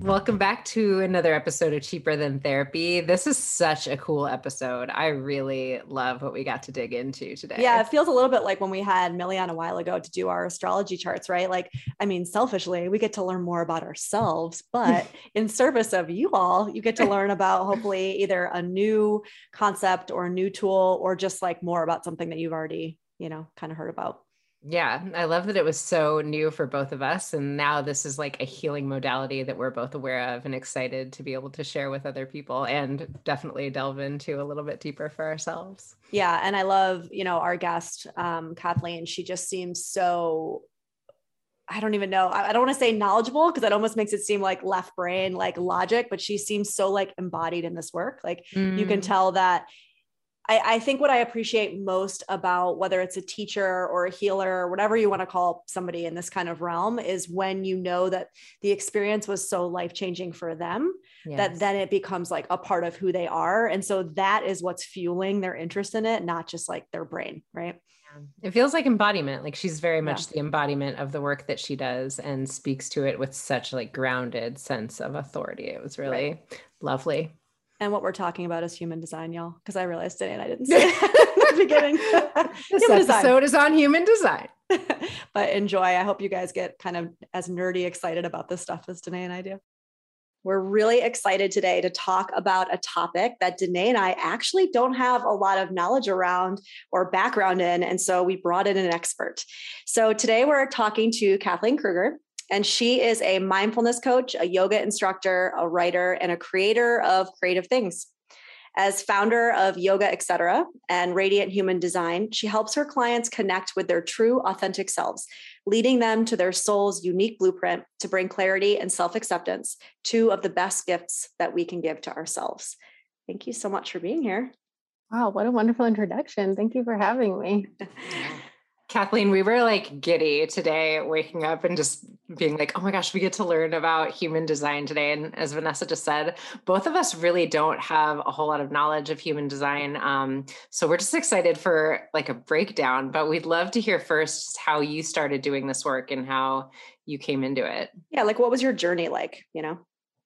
Welcome back to another episode of Cheaper Than Therapy. This is such a cool episode. I really love what we got to dig into today. Yeah, it feels a little bit like when we had Millian a while ago to do our astrology charts, right? Like, I mean, selfishly, we get to learn more about ourselves, but in service of you all, you get to learn about hopefully either a new concept or a new tool, or just like more about something that you've already, you know, kind of heard about. Yeah. I love that it was so new for both of us. And now this is like a healing modality that we're both aware of and excited to be able to share with other people and definitely delve into a little bit deeper for ourselves. Yeah. And I love, you know, our guest, Kathleen, she just seems so, I don't even know. I don't want to say knowledgeable because that almost makes it seem like left brain, like logic, but she seems so like embodied in this work. Like you can tell that I think what I appreciate most about whether it's a teacher or a healer or whatever you want to call somebody in this kind of realm is when you know that the experience was so life-changing for them, yes, that then it becomes like a part of who they are. And so that is what's fueling their interest in it, not just like their brain, right? It feels like embodiment. Like she's very much the embodiment of the work that she does and speaks to it with such like grounded sense of authority. It was really lovely. And what we're talking about is human design, y'all, because I realized today and I didn't say it at the beginning. This episode is on human design. But enjoy. I hope you guys get kind of as nerdy excited about this stuff as Danae and I do. We're really excited today to talk about a topic that Danae and I actually don't have a lot of knowledge around or background in. And so we brought in an expert. So today we're talking to Kathleen Kruger. And she is a mindfulness coach, a yoga instructor, a writer, and a creator of creative things. As founder of Yoga Etc. and Radiant Human Design, she helps her clients connect with their true, authentic selves, leading them to their soul's unique blueprint to bring clarity and self-acceptance, two of the best gifts that we can give to ourselves. Thank you so much for being here. Wow, what a wonderful introduction. Thank you for having me. Kathleen, we were like giddy today, waking up and just being like, oh my gosh, we get to learn about human design today. And as Vanessa just said, both of us really don't have a whole lot of knowledge of human design. So we're just excited for like a breakdown, but we'd love to hear first how you started doing this work and how you came into it. Yeah. Like what was your journey like, you know?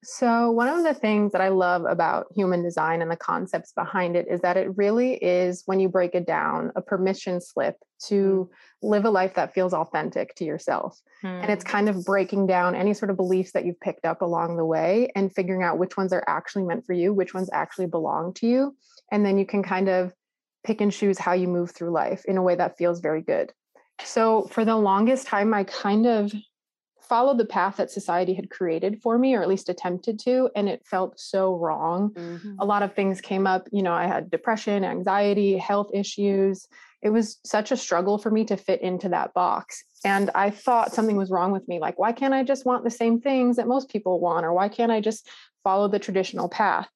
So one of the things that I love about human design and the concepts behind it is that it really is, when you break it down, a permission slip to live a life that feels authentic to yourself. And it's kind of breaking down any sort of beliefs that you've picked up along the way and figuring out which ones are actually meant for you, which ones actually belong to you. And then you can kind of pick and choose how you move through life in a way that feels very good. So for the longest time, I kind of followed the path that society had created for me, or at least attempted to, and it felt so wrong. A lot of things came up, you know, I had depression, anxiety, health issues. It was such a struggle for me to fit into that box. And I thought something was wrong with me. Like, why can't I just want the same things that most people want? Or why can't I just follow the traditional path?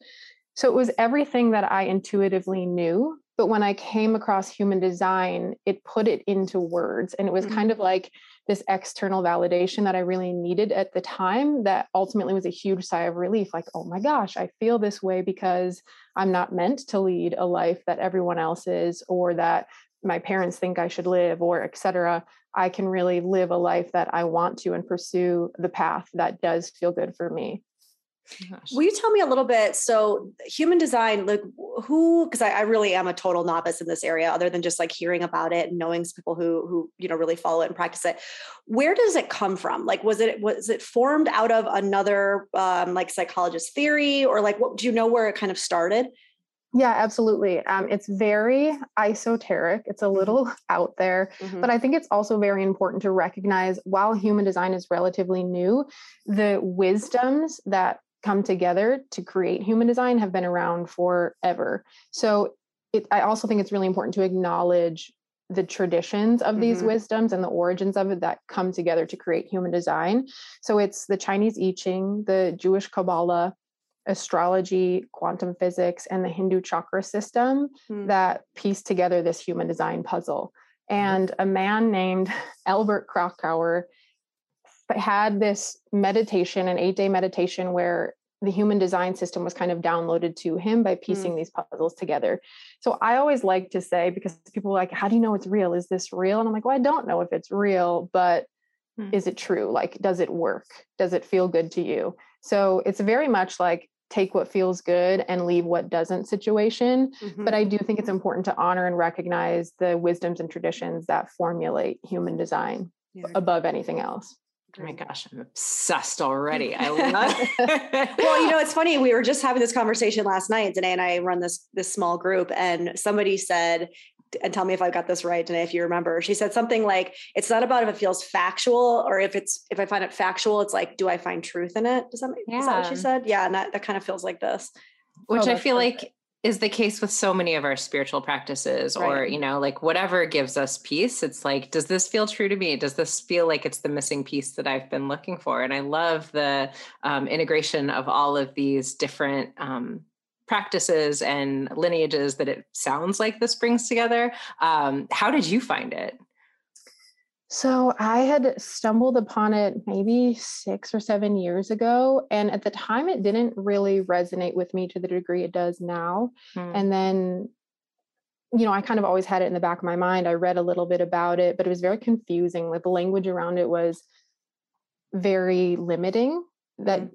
So it was everything that I intuitively knew. But when I came across human design, it put it into words. And it was kind of like this external validation that I really needed at the time that ultimately was a huge sigh of relief. Like, oh my gosh, I feel this way because I'm not meant to lead a life that everyone else is, or that my parents think I should live, or et cetera. I can really live a life that I want to and pursue the path that does feel good for me. Gosh. Will you tell me a little bit? So human design, like who, because I really am a total novice in this area, other than just like hearing about it and knowing people who, you know, really follow it and practice it. Where does it come from? Like, was it formed out of another like psychologist theory, or like, what do you know where it kind of started? Yeah, absolutely. It's very esoteric. It's a little out there, but I think it's also very important to recognize while human design is relatively new, the wisdoms that come together to create human design have been around forever. So I also think it's really important to acknowledge the traditions of these wisdoms and the origins of it that come together to create human design. So it's the Chinese I Ching, the Jewish Kabbalah, astrology, quantum physics, and the Hindu chakra system that piece together this human design puzzle. And a man named Albert Krakauer had this meditation, an 8-day meditation, where the human design system was kind of downloaded to him by piecing these puzzles together. So I always like to say, because people are like, how do you know it's real? Is this real? And I'm like, well, I don't know if it's real, but is it true? Like, does it work? Does it feel good to you? So it's very much like take what feels good and leave what doesn't situation. But I do think it's important to honor and recognize the wisdoms and traditions that formulate human design above anything else. Oh my gosh, I'm obsessed already. I love it. Well, you know, it's funny. We were just having this conversation last night. Danae and I run this small group, and somebody said, and tell me if I got this right, Danae, if you remember, she said something like, it's not about if it feels factual or if I find it factual, it's like, do I find truth in it? Is that what she said? Yeah. And that kind of feels like this. Which I feel like is the case with so many of our spiritual practices, or, you know, like whatever gives us peace. It's like, does this feel true to me? Does this feel like it's the missing piece that I've been looking for? And I love the integration of all of these different practices and lineages that it sounds like this brings together. How did you find it? So I had stumbled upon it maybe 6 or 7 years ago. And at the time, it didn't really resonate with me to the degree it does now. And then, you know, I kind of always had it in the back of my mind. I read a little bit about it, but it was very confusing. Like, the language around it was very limiting. That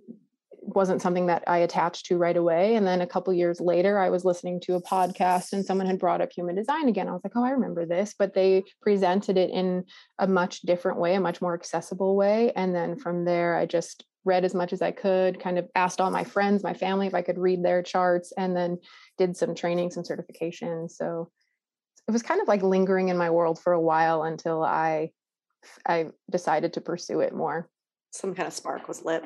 wasn't something that I attached to right away. And then a couple years later, I was listening to a podcast and someone had brought up human design again. I was like, oh, I remember this, but they presented it in a much different way, a much more accessible way. And then from there, I just read as much as I could, kind of asked all my friends, my family, if I could read their charts, and then did some training, some certification. So it was kind of like lingering in my world for a while until I decided to pursue it more. Some kind of spark was lit.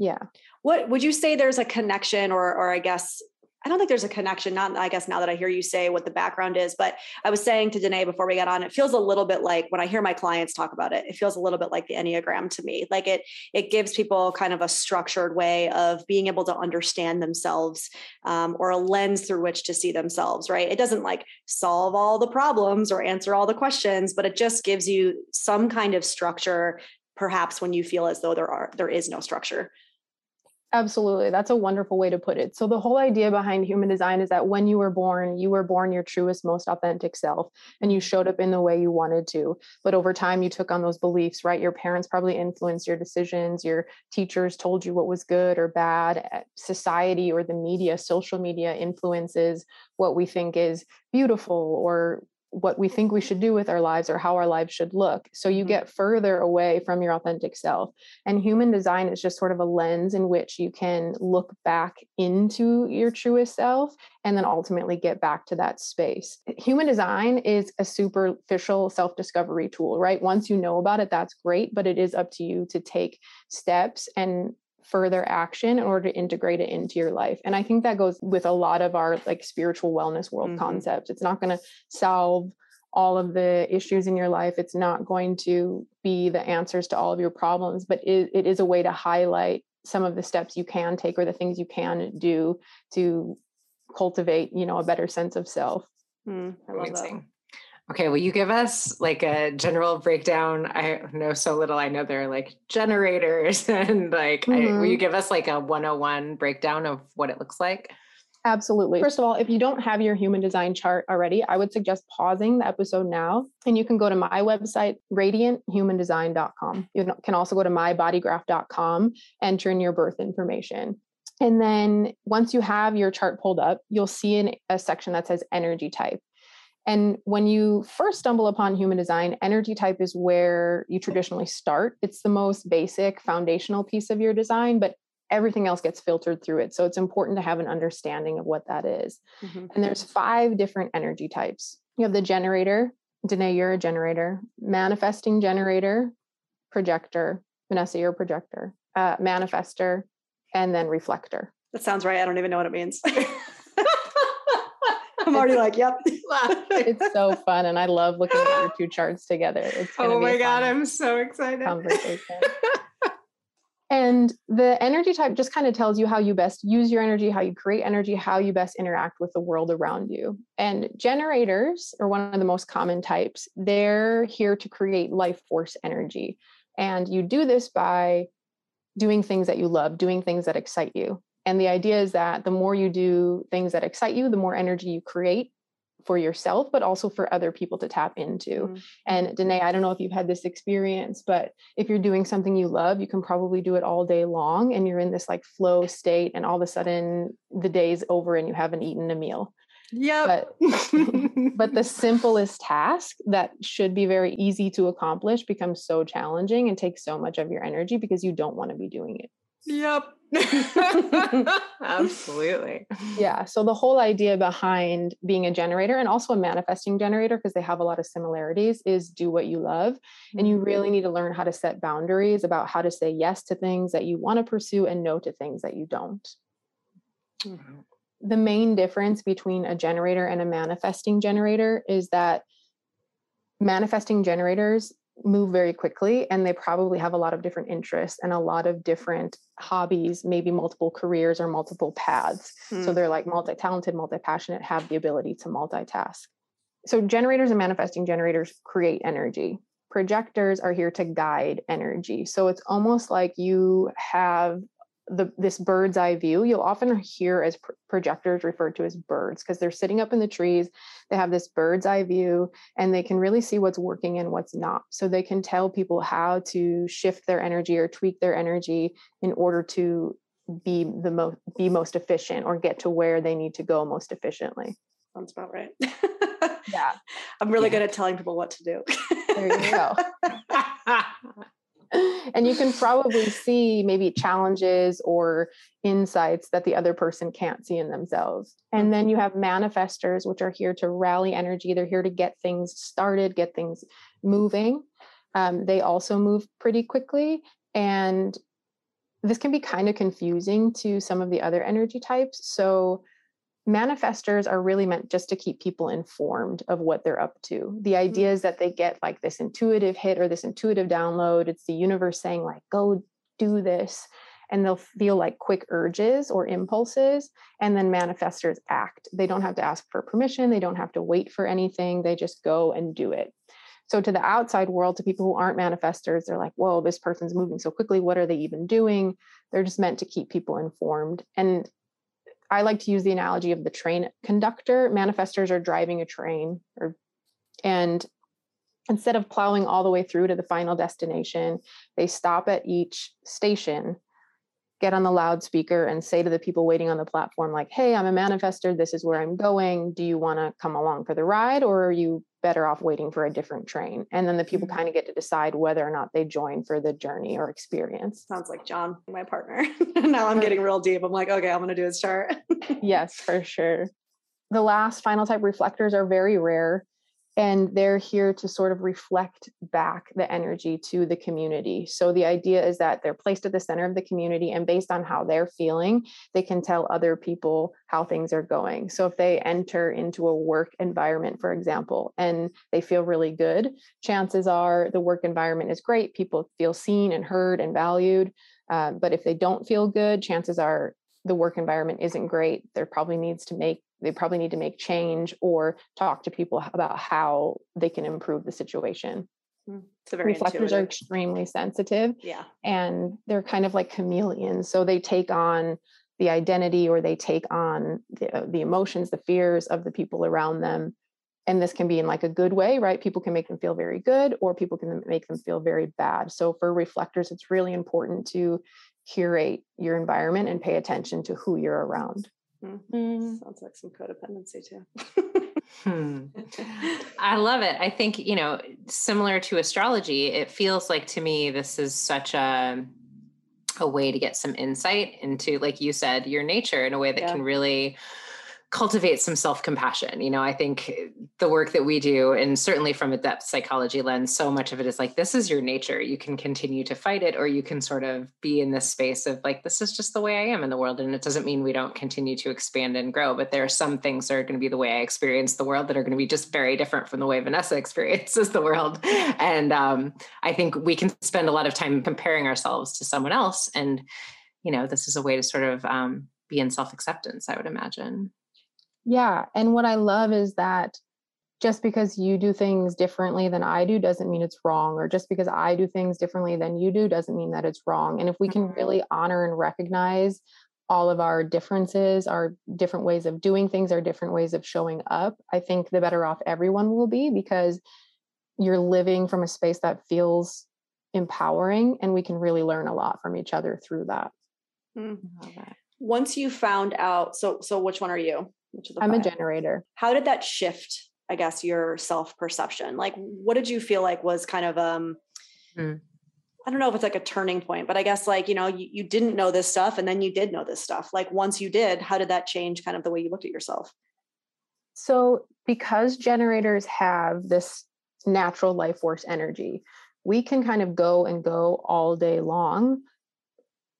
Yeah. What would you say there's a connection or I guess, I don't think there's a connection. Not, I guess, now that I hear you say what the background is, but I was saying to Danae before we got on, it feels a little bit like when I hear my clients talk about it, it feels a little bit like the Enneagram to me. Like it gives people kind of a structured way of being able to understand themselves, or a lens through which to see themselves, right? It doesn't like solve all the problems or answer all the questions, but it just gives you some kind of structure, perhaps when you feel as though there is no structure. Absolutely. That's a wonderful way to put it. So the whole idea behind human design is that when you were born your truest, most authentic self, and you showed up in the way you wanted to. But over time, you took on those beliefs, right? Your parents probably influenced your decisions. Your teachers told you what was good or bad. Society or the media, social media, influences what we think is beautiful or what we think we should do with our lives or how our lives should look. So you get further away from your authentic self. And human design is just sort of a lens in which you can look back into your truest self and then ultimately get back to that space. Human design is a superficial self-discovery tool, right? Once you know about it, that's great, but it is up to you to take steps and further action in order to integrate it into your life. And I think that goes with a lot of our like spiritual wellness world concepts. It's not going to solve all of the issues in your life. It's not going to be the answers to all of your problems, but it is a way to highlight some of the steps you can take or the things you can do to cultivate, you know, a better sense of self. I love that. Okay. Will you give us like a general breakdown? I know so little. I know there are like generators and like, will you give us like a 101 breakdown of what it looks like? Absolutely. First of all, if you don't have your human design chart already, I would suggest pausing the episode now, and you can go to my website, radianthumandesign.com. You can also go to mybodygraph.com, enter in your birth information. And then once you have your chart pulled up, you'll see in a section that says energy type. And when you first stumble upon human design, energy type is where you traditionally start. It's the most basic foundational piece of your design, but everything else gets filtered through it. So it's important to have an understanding of what that is. And there's 5 different energy types. You have the generator. Danae, you're a generator. Manifesting generator, projector. Vanessa, you're a projector. Manifestor, and then reflector. That sounds right. I don't even know what it means. I'm already like, yep. It's so fun. And I love looking at your two charts together. It's oh my God, I'm so excited. Conversation. And the energy type just kind of tells you how you best use your energy, how you create energy, how you best interact with the world around you. And generators are one of the most common types. They're here to create life force energy. And you do this by doing things that you love, doing things that excite you. And the idea is that the more you do things that excite you, the more energy you create for yourself, but also for other people to tap into. Mm-hmm. And Danae, I don't know if you've had this experience, but if you're doing something you love, you can probably do it all day long. And you're in this like flow state, and all of a sudden the day's over and you haven't eaten a meal. Yeah. But the simplest task that should be very easy to accomplish becomes so challenging and takes so much of your energy because you don't want to be doing it. Yep. Absolutely. Yeah. So the whole idea behind being a generator and also a manifesting generator, because they have a lot of similarities, is do what you love. And you really need to learn how to set boundaries about how to say yes to things that you want to pursue and no to things that you don't. Mm-hmm. The main difference between a generator and a manifesting generator is that manifesting generators move very quickly, and they probably have a lot of different interests and a lot of different hobbies, maybe multiple careers or multiple paths. Mm. So they're like multi-talented, multi-passionate, have the ability to multitask. So generators and manifesting generators create energy. Projectors are here to guide energy. So it's almost like you have this bird's eye view. You'll often hear as projectors referred to as birds because they're sitting up in the trees. They have this bird's eye view and they can really see what's working and what's not. So they can tell people how to shift their energy or tweak their energy in order to be most efficient or get to where they need to go most efficiently. Sounds about right. Yeah. I'm really good at telling people what to do. There you go. And you can probably see maybe challenges or insights that the other person can't see in themselves. And then you have manifestors, which are here to rally energy. They're here to get things started, get things moving. They also move pretty quickly. And this can be kind of confusing to some of the other energy types. So manifestors are really meant just to keep people informed of what they're up to. The idea is that they get like this intuitive hit or this intuitive download. It's the universe saying like, go do this. And they'll feel like quick urges or impulses. And then manifestors act. They don't have to ask for permission. They don't have to wait for anything. They just go and do it. So to the outside world, to people who aren't manifestors, they're like, whoa, this person's moving so quickly. What are they even doing? They're just meant to keep people informed. And I like to use the analogy of the train conductor. Manifestors are driving a train, and instead of plowing all the way through to the final destination, they stop at each station, get on the loudspeaker, and say to the people waiting on the platform, like, hey, I'm a manifestor. This is where I'm going. Do you want to come along for the ride, or are you better off waiting for a different train? And then the people kind of get to decide whether or not they join for the journey or experience. Sounds like John, my partner. Now I'm getting real deep. I'm like, okay, I'm going to do his chart. Yes, for sure. The last final type, reflectors, are very rare. And they're here to sort of reflect back the energy to the community. So the idea is that they're placed at the center of the community, and based on how they're feeling, they can tell other people how things are going. So if they enter into a work environment, for example, and they feel really good, chances are the work environment is great. People feel seen and heard and valued. But if they don't feel good, chances are the work environment isn't great. They probably need to make change or talk to people about how they can improve the situation. Reflectors are extremely sensitive. Yeah. And they're kind of like chameleons. So they take on the identity, or they take on the emotions, the fears of the people around them. And this can be in like a good way, right? People can make them feel very good, or people can make them feel very bad. So for reflectors, it's really important to curate your environment and pay attention to who you're around. Mm-hmm. Sounds like some codependency too. I love it. I think, similar to astrology, it feels like to me, this is such a way to get some insight into, like you said, your nature in a way that can really cultivate some self-compassion. I think the work that we do, and certainly from a depth psychology lens, so much of it is like, this is your nature. You can continue to fight it, or you can sort of be in this space of like, this is just the way I am in the world. And it doesn't mean we don't continue to expand and grow, but there are some things that are going to be the way I experience the world that are going to be just very different from the way Vanessa experiences the world. And I think we can spend a lot of time comparing ourselves to someone else. And, you know, this is a way to sort of be in self-acceptance, I would imagine. Yeah. And what I love is that just because you do things differently than I do doesn't mean it's wrong. Or just because I do things differently than you do doesn't mean that it's wrong. And if we can really honor and recognize all of our differences, our different ways of doing things, our different ways of showing up, I think the better off everyone will be, because you're living from a space that feels empowering, and we can really learn a lot from each other through that. Mm-hmm. Once you found out, so which one are you? I'm a generator. How did that shift, I guess, your self-perception? Like, what did you feel like was kind of, I don't know if it's like a turning point, but I guess like, you know, you didn't know this stuff and then you did know this stuff. Like once you did, how did that change kind of the way you looked at yourself? So because generators have this natural life force energy, we can kind of go all day long,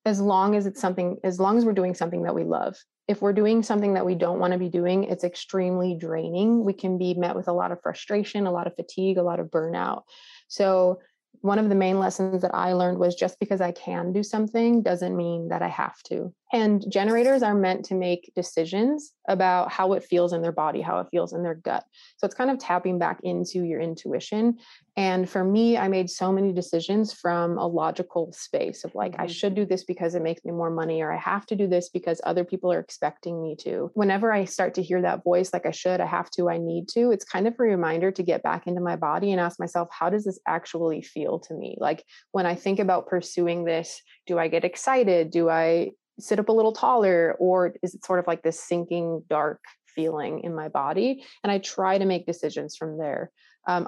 as long as it's something, as long as we're doing something that we love. If we're doing something that we don't want to be doing, it's extremely draining. We can be met with a lot of frustration, a lot of fatigue, a lot of burnout. So one of the main lessons that I learned was just because I can do something doesn't mean that I have to. And generators are meant to make decisions about how it feels in their body, how it feels in their gut. So it's kind of tapping back into your intuition. And for me, I made so many decisions from a logical space of like, I should do this because it makes me more money, or I have to do this because other people are expecting me to. Whenever I start to hear that voice, like I should, I have to, I need to, it's kind of a reminder to get back into my body and ask myself, how does this actually feel to me? Like when I think about pursuing this, do I get excited? Do I sit up a little taller? Or is it sort of like this sinking dark feeling in my body? And I try to make decisions from there.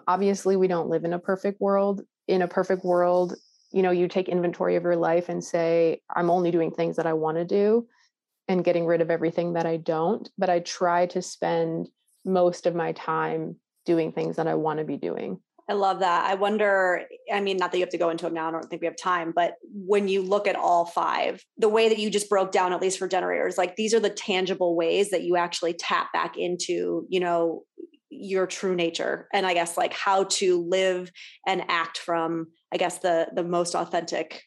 Obviously, we don't live in a perfect world. In a perfect world, you know, you take inventory of your life and say, I'm only doing things that I want to do and getting rid of everything that I don't. But I try to spend most of my time doing things that I want to be doing. I love that. I wonder, I mean, not that you have to go into them now, I don't think we have time, but when you look at all five, the way that you just broke down, at least for generators, like these are the tangible ways that you actually tap back into, you know, your true nature. And I guess like how to live and act from, I guess, the most authentic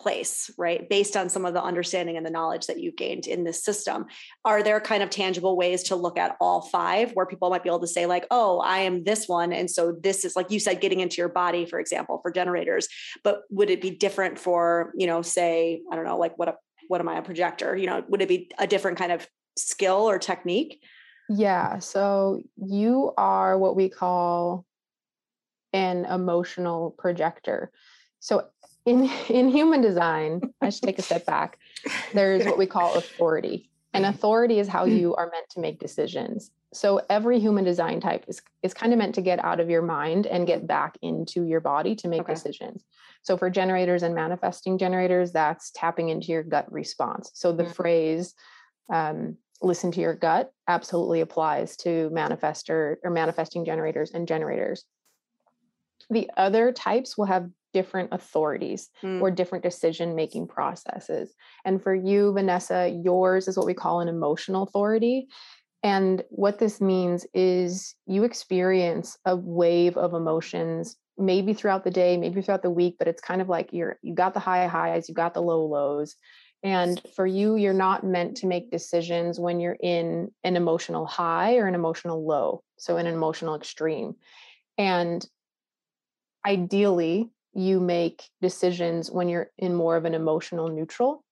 place, right? Based on some of the understanding and the knowledge that you gained in this system. Are there kind of tangible ways to look at all five where people might be able to say like, oh, I am this one. And so this is, like you said, getting into your body, for example, for generators, but would it be different for, you know, say, I don't know, like what am I, a projector? You know, would it be a different kind of skill or technique? Yeah. So you are what we call an emotional projector. So in human design, I should take a step back. There's what we call authority, and authority is how you are meant to make decisions. So every human design type is kind of meant to get out of your mind and get back into your body to make decisions. So for generators and manifesting generators, that's tapping into your gut response. So the phrase, listen to your gut, absolutely applies to manifestor or manifesting generators and generators. The other types will have different authorities or different decision-making processes. And for you, Vanessa, yours is what we call an emotional authority. And what this means is you experience a wave of emotions, maybe throughout the day, maybe throughout the week, but it's kind of like you got the high highs, you got the low lows. And for you, you're not meant to make decisions when you're in an emotional high or an emotional low. So in an emotional extreme. And ideally, you make decisions when you're in more of an emotional neutral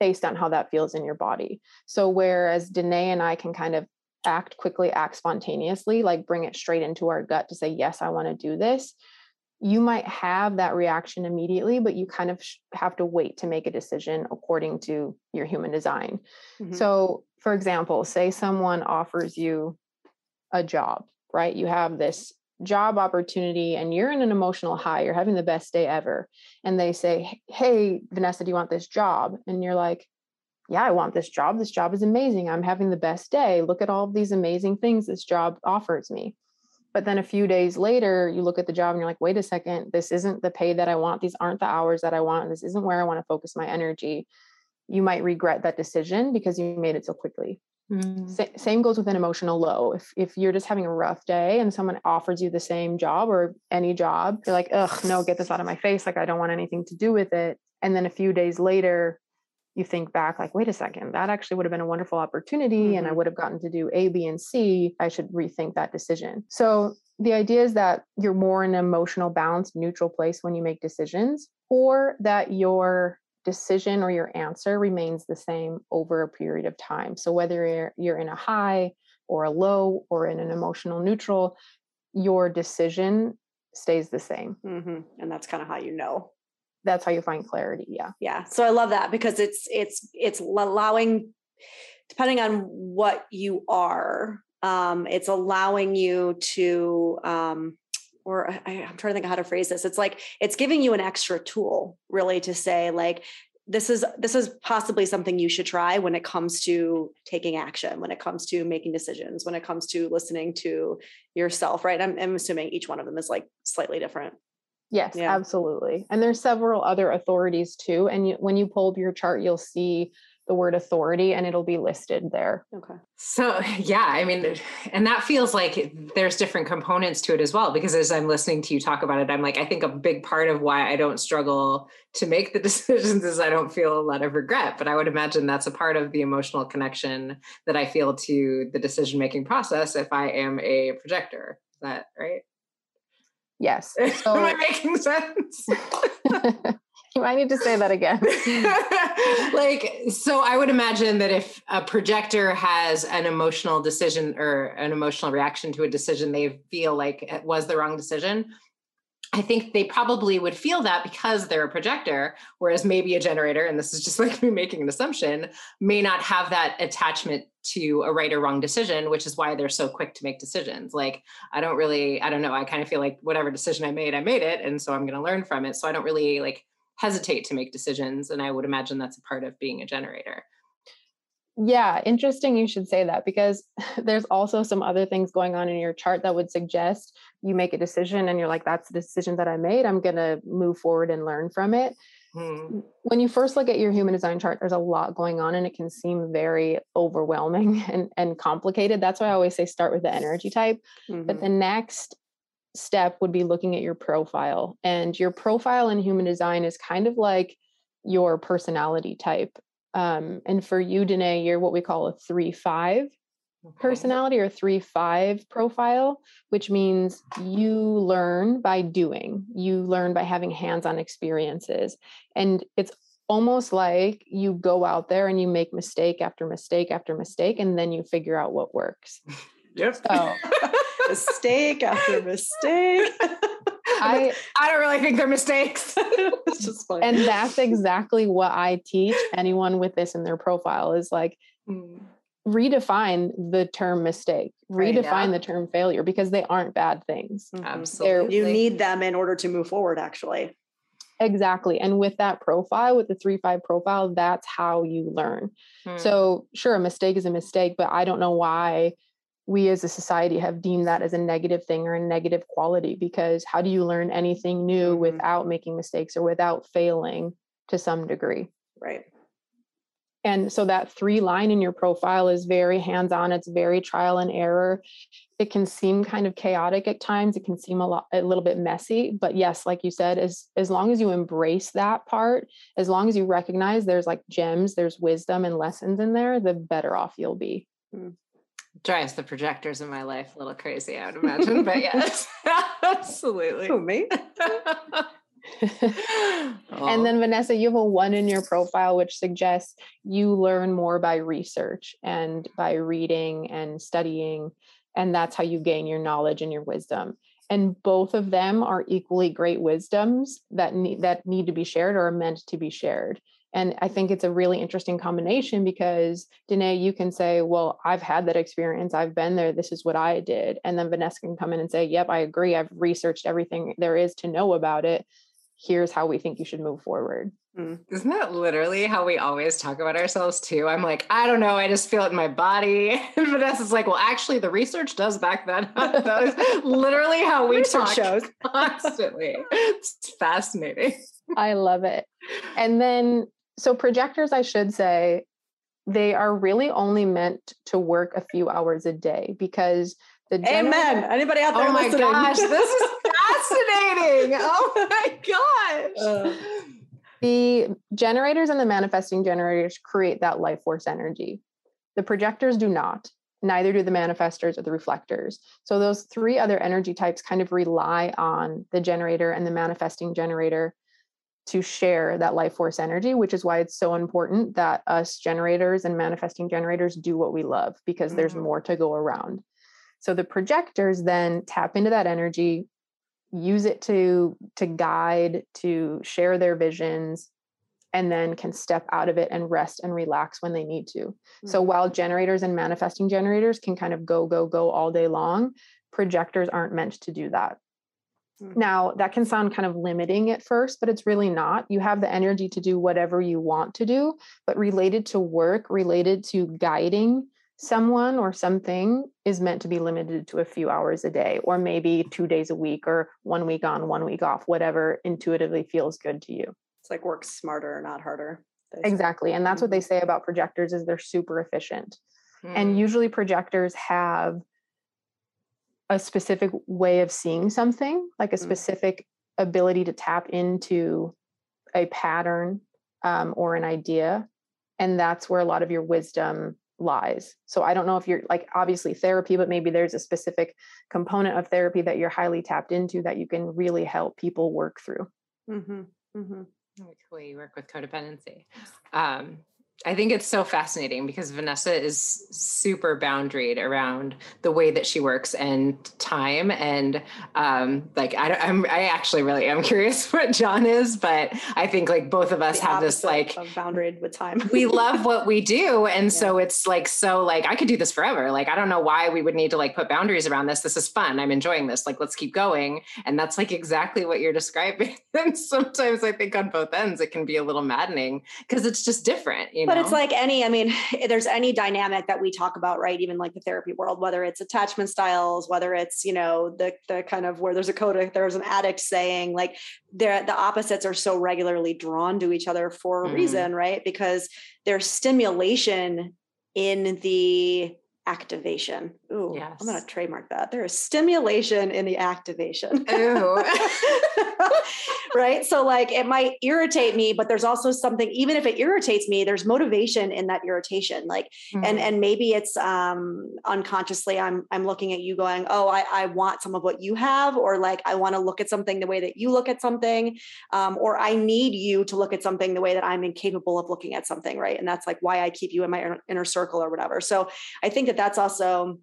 based on how that feels in your body. So whereas Danae and I can kind of act quickly, act spontaneously, like bring it straight into our gut to say, yes, I want to do this. You might have that reaction immediately, but you kind of have to wait to make a decision according to your human design. So for example, say someone offers you a job, right? You have this job opportunity and you're in an emotional high, you're having the best day ever. And they say, hey, Vanessa, do you want this job? And you're like, yeah, I want this job. This job is amazing. I'm having the best day. Look at all of these amazing things this job offers me. But then a few days later, you look at the job and you're like, wait a second, this isn't the pay that I want. These aren't the hours that I want. This isn't where I want to focus my energy. You might regret that decision because you made it so quickly. Mm. Same goes with an emotional low. If you're just having a rough day and someone offers you the same job or any job, you're like, ugh, no, get this out of my face. Like, I don't want anything to do with it. And then a few days later, you think back like, wait a second, that actually would have been a wonderful opportunity. Mm-hmm. And I would have gotten to do A, B, and C. I should rethink that decision. So the idea is that you're more in an emotional, balanced, neutral place when you make decisions, or that your decision or your answer remains the same over a period of time. So whether you're in a high or a low or in an emotional neutral, your decision stays the same. Mm-hmm. And that's kind of how you know. That's how you find clarity. Yeah. Yeah. So I love that, because it's allowing, depending on what you are, it's allowing you to, or I'm trying to think of how to phrase this. It's like, it's giving you an extra tool really to say like, this is possibly something you should try when it comes to taking action, when it comes to making decisions, when it comes to listening to yourself, right? I'm assuming each one of them is like slightly different. Yes, yeah. Absolutely. And there's several other authorities too. And when you pull up your chart, you'll see the word authority and it'll be listed there. Okay. So yeah, I mean, and that feels like there's different components to it as well, because as I'm listening to you talk about it, I'm like, I think a big part of why I don't struggle to make the decisions is I don't feel a lot of regret, but I would imagine that's a part of the emotional connection that I feel to the decision-making process if I am a projector. Is that right? Yes. So, am I making sense? You might need to say that again. Like, so I would imagine that if a projector has an emotional decision or an emotional reaction to a decision, they feel like it was the wrong decision. I think they probably would feel that because they're a projector, whereas maybe a generator, and this is just like me making an assumption, may not have that attachment to a right or wrong decision, which is why they're so quick to make decisions. Like, I don't know. I kind of feel like whatever decision I made it. And so I'm going to learn from it. So I don't really like hesitate to make decisions. And I would imagine that's a part of being a generator. Yeah. Interesting. You should say that, because there's also some other things going on in your chart that would suggest you make a decision and you're like, that's the decision that I made. I'm going to move forward and learn from it. Hmm. When you first look at your human design chart, there's a lot going on and it can seem very overwhelming and complicated. That's why I always say, start with the energy type. Mm-hmm. But the next step would be looking at your profile, and your profile in human design is kind of like your personality type. And for you, Danae, you're what we call a 3-5 personality or 3-5 profile, which means you learn by doing, you learn by having hands-on experiences. And it's almost like you go out there and you make mistake after mistake after mistake, and then you figure out what works. Yep. So, mistake after mistake. I don't really think they're mistakes. It's just funny. And that's exactly what I teach anyone with this in their profile is like, redefine the term mistake, redefine the term failure, because they aren't bad things. Absolutely. You need them in order to move forward, actually. Exactly. And with that profile, with the 3-5 profile, that's how you learn. So sure, a mistake is a mistake, but I don't know why we as a society have deemed that as a negative thing or a negative quality, because how do you learn anything new without making mistakes or without failing to some degree? Right. And so that 3 line in your profile is very hands-on. It's very trial and error. It can seem kind of chaotic at times. It can seem a little bit messy, but yes, like you said, as long as you embrace that part, as long as you recognize there's like gems, there's wisdom and lessons in there, the better off you'll be. Mm. Drives the projectors in my life a little crazy, I would imagine, but yes, absolutely. Oh, me? And then Vanessa, you have a 1 in your profile, which suggests you learn more by research and by reading and studying. And that's how you gain your knowledge and your wisdom. And both of them are equally great wisdoms that need to be shared or are meant to be shared. And I think it's a really interesting combination, because Danae, you can say, well, I've had that experience. I've been there. This is what I did. And then Vanessa can come in and say, yep, I agree. I've researched everything there is to know about it. here's how we think you should move forward. Isn't that literally how we always talk about ourselves too? I'm like, I don't know. I just feel it in my body. And Vanessa's like, well, actually the research does back that up. That is literally how we talk shows constantly. It's fascinating. I love it. And then, so projectors, I should say, they are really only meant to work a few hours a day because the general— Amen. Anybody out there listening? Oh my gosh, this is fascinating. Oh my gosh. The generators and the manifesting generators create that life force energy. The projectors do not, neither do the manifestors or the reflectors. So those three other energy types kind of rely on the generator and the manifesting generator to share that life force energy, which is why it's so important that us generators and manifesting generators do what we love, because there's more to go around. So the projectors then tap into that energy, use it to guide, to share their visions, and then can step out of it and rest and relax when they need to. So while generators and manifesting generators can kind of go all day long, projectors aren't meant to do that. Now, that can sound kind of limiting at first, but it's really not. You have the energy to do whatever you want to do, but related to work, related to guiding someone or something, is meant to be limited to a few hours a day, or maybe 2 days a week, or 1 week on, 1 week off, whatever intuitively feels good to you. It's like work smarter, not harder. Exactly. And that's what they say about projectors, is they're super efficient. And usually projectors have a specific way of seeing something, like a specific ability to tap into a pattern or an idea. And that's where a lot of your wisdom lies. So I don't know if you're like, obviously therapy, but maybe there's a specific component of therapy that you're highly tapped into that you can really help people work through. We work with codependency. I think it's so fascinating because Vanessa is super boundaried around the way that she works and time. And like, I actually really am curious what John is, but I think like both of us have this like boundaried with time. We love what we do. And so it's like, so like, I could do this forever. Like, I don't know why we would need to like put boundaries around this. This is fun. I'm enjoying this. Like, let's keep going. And that's like exactly what you're describing. And sometimes I think on both ends, it can be a little maddening because it's just different, you know? But it's like there's any dynamic that we talk about, right? Even like the therapy world, whether it's attachment styles, whether it's, you know, the kind of where there's a code, there's an addict saying like the opposites are so regularly drawn to each other for a reason, right? Because there's stimulation in the activation. Ooh, yes. I'm going to trademark that. There is stimulation in the activation. Ooh. Right? So like it might irritate me, but there's also something, even if it irritates me, there's motivation in that irritation. Like, and maybe it's unconsciously, I'm looking at you going, oh, I want some of what you have, or like, I want to look at something the way that you look at something, or I need you to look at something the way that I'm incapable of looking at something. Right. And that's like why I keep you in my inner circle or whatever. So I think that's also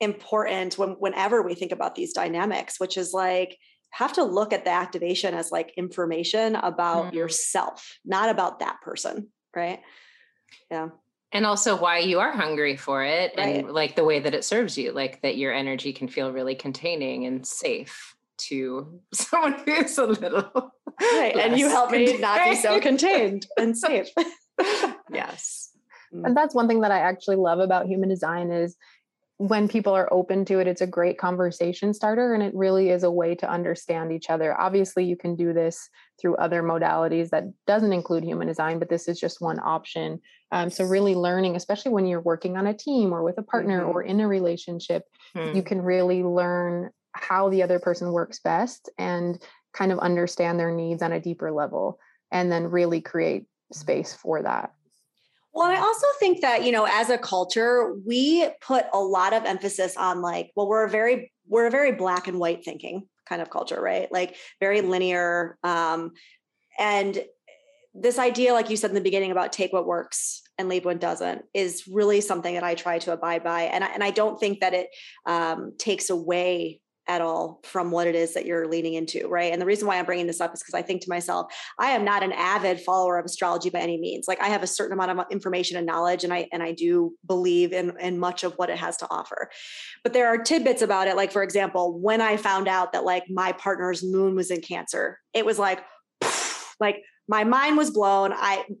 important whenever we think about these dynamics, which is like, have to look at the activation as like information about yourself, not about that person. Right. Yeah. And also why you are hungry for it, right? And like the way that it serves you, like that your energy can feel really containing and safe to someone who's a little. Right. And you help me not be so contained and safe. Yes. And that's one thing that I actually love about human design is when people are open to it, it's a great conversation starter. And it really is a way to understand each other. Obviously, you can do this through other modalities that doesn't include human design, but this is just one option. So really learning, especially when you're working on a team or with a partner or in a relationship, you can really learn how the other person works best and kind of understand their needs on a deeper level, and then really create space for that. Well, I also think that, you know, as a culture, we put a lot of emphasis on like, well, we're a very black and white thinking kind of culture, right? Like very linear. And this idea, like you said in the beginning about take what works and leave what doesn't, is really something that I try to abide by. And I don't think that it takes away at all from what it is that you're leaning into, right? And the reason why I'm bringing this up is because I think to myself, I am not an avid follower of astrology by any means. Like I have a certain amount of information and knowledge, and I do believe in much of what it has to offer. But there are tidbits about it. Like, for example, when I found out that like my partner's moon was in Cancer, it was like my mind was blown.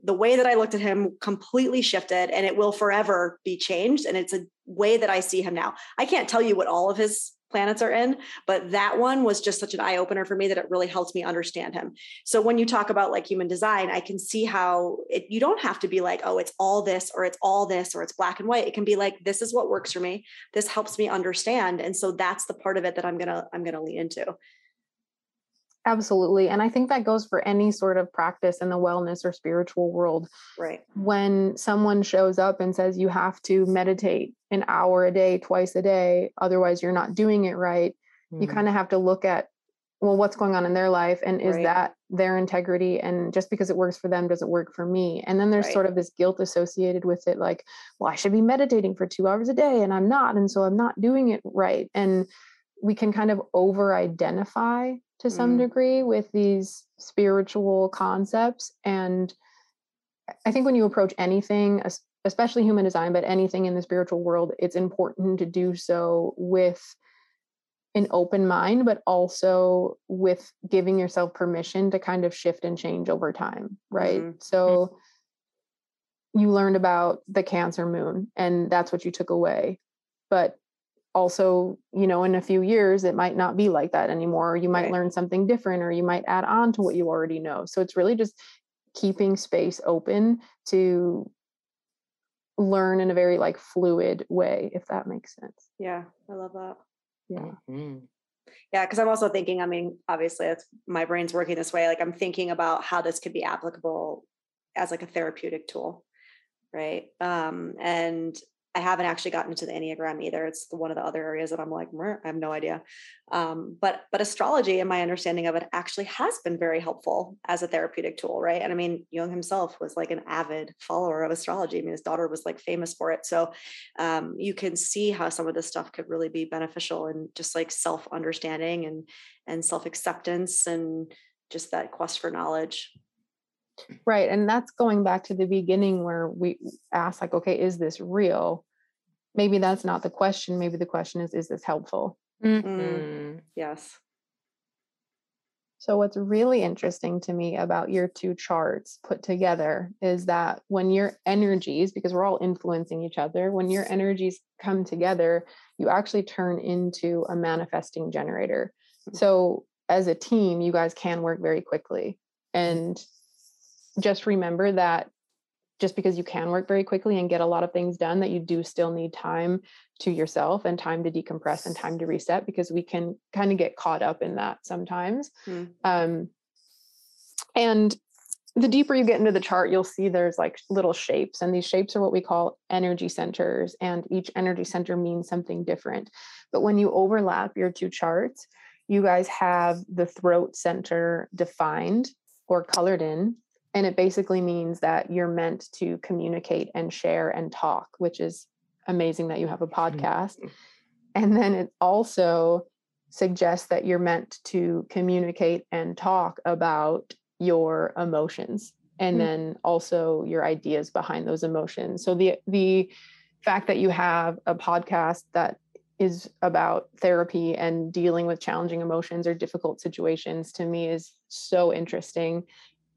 The way that I looked at him completely shifted, and it will forever be changed. And it's a way that I see him now. I can't tell you what all of his planets are in, but that one was just such an eye opener for me that it really helped me understand him. So when you talk about like human design, I can see how you don't have to be like, oh, it's all this, or it's all this, or it's black and white. It can be like, this is what works for me. This helps me understand. And so that's the part of it that I'm going to lean into. Absolutely. And I think that goes for any sort of practice in the wellness or spiritual world. Right. When someone shows up and says, you have to meditate an hour a day, twice a day, otherwise you're not doing it right. Mm-hmm. You kind of have to look at, well, what's going on in their life? And is that their integrity? And just because it works for them, doesn't work for me. And then there's sort of this guilt associated with it. Like, well, I should be meditating for 2 hours a day and I'm not. And so I'm not doing it right. And we can kind of over-identify to some degree with these spiritual concepts. And I think when you approach anything, especially human design, but anything in the spiritual world, it's important to do so with an open mind, but also with giving yourself permission to kind of shift and change over time, right? Mm-hmm. So you learned about the Cancer moon and that's what you took away. But also, you know, in a few years, it might not be like that anymore. Or you might learn something different, or you might add on to what you already know. So it's really just keeping space open to learn in a very like fluid way, if that makes sense. Yeah. I love that. Yeah. Mm-hmm. Yeah. Cause I'm also thinking, I mean, obviously that's my brain's working this way. Like I'm thinking about how this could be applicable as like a therapeutic tool. Right. And I haven't actually gotten into the Enneagram either. It's one of the other areas that I'm like, I have no idea. But astrology and my understanding of it actually has been very helpful as a therapeutic tool, right? And I mean, Jung himself was like an avid follower of astrology. I mean, his daughter was like famous for it. So you can see how some of this stuff could really be beneficial in just like self-understanding and self-acceptance and just that quest for knowledge. Right. And that's going back to the beginning where we ask like, okay, is this real? Maybe that's not the question. Maybe the question is this helpful? Mm-hmm. Yes. So what's really interesting to me about your two charts put together is that when your energies, because we're all influencing each other, when your energies come together, you actually turn into a manifesting generator. Mm-hmm. So as a team, you guys can work very quickly. And just remember that just because you can work very quickly and get a lot of things done, that you do still need time to yourself and time to decompress and time to reset, because we can kind of get caught up in that sometimes. Mm-hmm. And the deeper you get into the chart, you'll see there's like little shapes, and these shapes are what we call energy centers, and each energy center means something different. But when you overlap your two charts, you guys have the throat center defined or colored in. And it basically means that you're meant to communicate and share and talk, which is amazing that you have a podcast. And then it also suggests that you're meant to communicate and talk about your emotions, and then also your ideas behind those emotions. So the fact that you have a podcast that is about therapy and dealing with challenging emotions or difficult situations, to me is so interesting.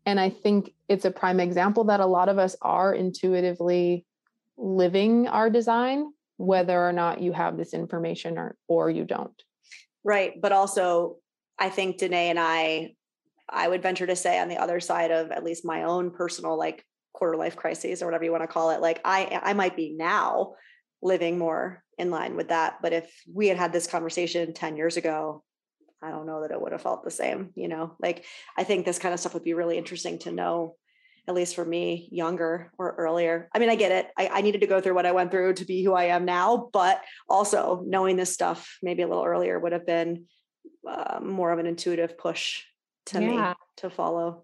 And I think it's a prime example that a lot of us are intuitively living our design, whether or not you have this information or you don't. Right. But also, I think Danae and I would venture to say on the other side of at least my own personal like quarter life crises or whatever you want to call it, like I might be now living more in line with that. But if we had this conversation 10 years ago, I don't know that it would have felt the same, you know, like I think this kind of stuff would be really interesting to know, at least for me, younger or earlier. I mean, I get it. I needed to go through what I went through to be who I am now, but also knowing this stuff maybe a little earlier would have been more of an intuitive push to me to follow.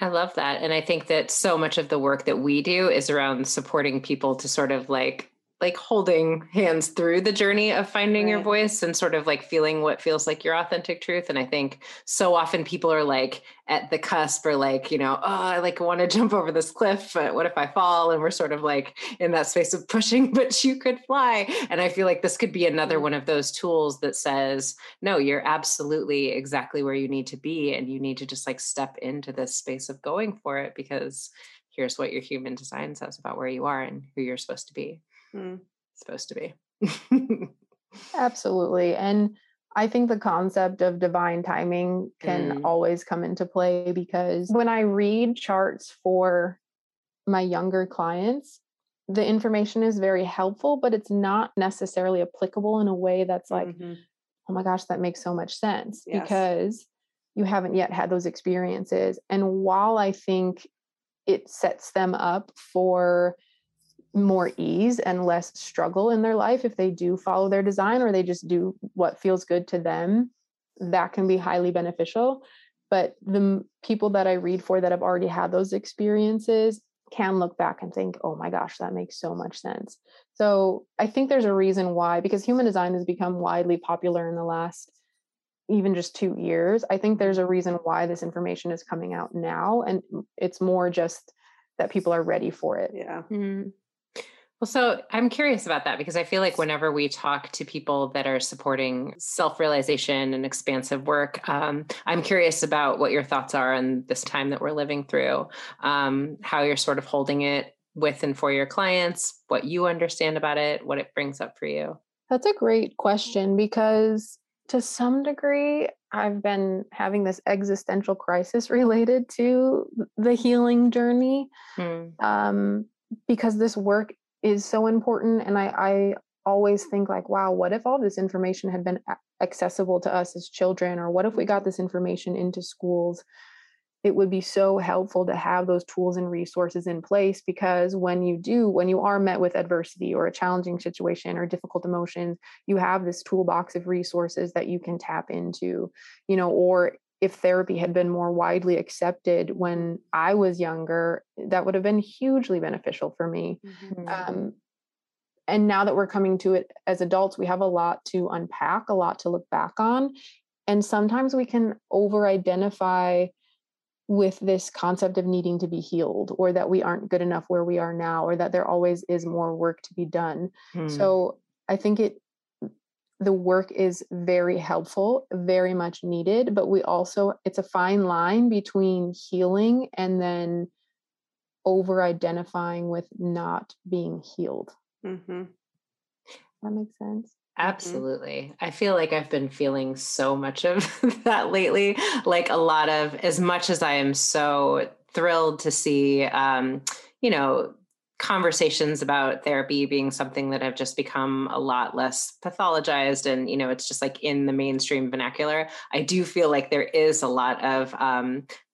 I love that. And I think that so much of the work that we do is around supporting people to sort of like like holding hands through the journey of finding your voice and sort of like feeling what feels like your authentic truth. And I think so often people are like at the cusp or like, you know, oh, I like want to jump over this cliff, but what if I fall? And we're sort of like in that space of pushing, but you could fly. And I feel like this could be another one of those tools that says, no, you're absolutely exactly where you need to be. And you need to just like step into this space of going for it, because here's what your human design says about where you are and who you're supposed to be. Absolutely. And I think the concept of divine timing can always come into play, because when I read charts for my younger clients, the information is very helpful, but it's not necessarily applicable in a way that's like, oh my gosh, that makes so much sense, because you haven't yet had those experiences. And while I think it sets them up for more ease and less struggle in their life if they do follow their design or they just do what feels good to them, that can be highly beneficial. But the people that I read for that have already had those experiences can look back and think, oh my gosh, that makes so much sense. So I think there's a reason why, because human design has become widely popular in the last even just 2 years. I think there's a reason why this information is coming out now, and it's more just that people are ready for it. Yeah. Mm-hmm. Well, so I'm curious about that, because I feel like whenever we talk to people that are supporting self-realization and expansive work, I'm curious about what your thoughts are on this time that we're living through, how you're sort of holding it with and for your clients, what you understand about it, what it brings up for you. That's a great question, because to some degree, I've been having this existential crisis related to the healing journey, because this work is so important. And I always think like, wow, what if all this information had been accessible to us as children? Or what if we got this information into schools? It would be so helpful to have those tools and resources in place, because when you are met with adversity or a challenging situation or difficult emotions, you have this toolbox of resources that you can tap into, you know. Or if therapy had been more widely accepted when I was younger, that would have been hugely beneficial for me. And now that we're coming to it as adults, we have a lot to unpack, a lot to look back on. And sometimes we can over-identify with this concept of needing to be healed, or that we aren't good enough where we are now, or that there always is more work to be done. So I think the work is very helpful, very much needed, but it's a fine line between healing and then over-identifying with not being healed. That makes sense. Absolutely. I feel like I've been feeling so much of that lately. Like as much as I am so thrilled to see, you know, conversations about therapy being something that have just become a lot less pathologized and, you know, it's just like in the mainstream vernacular, I do feel like there is a lot of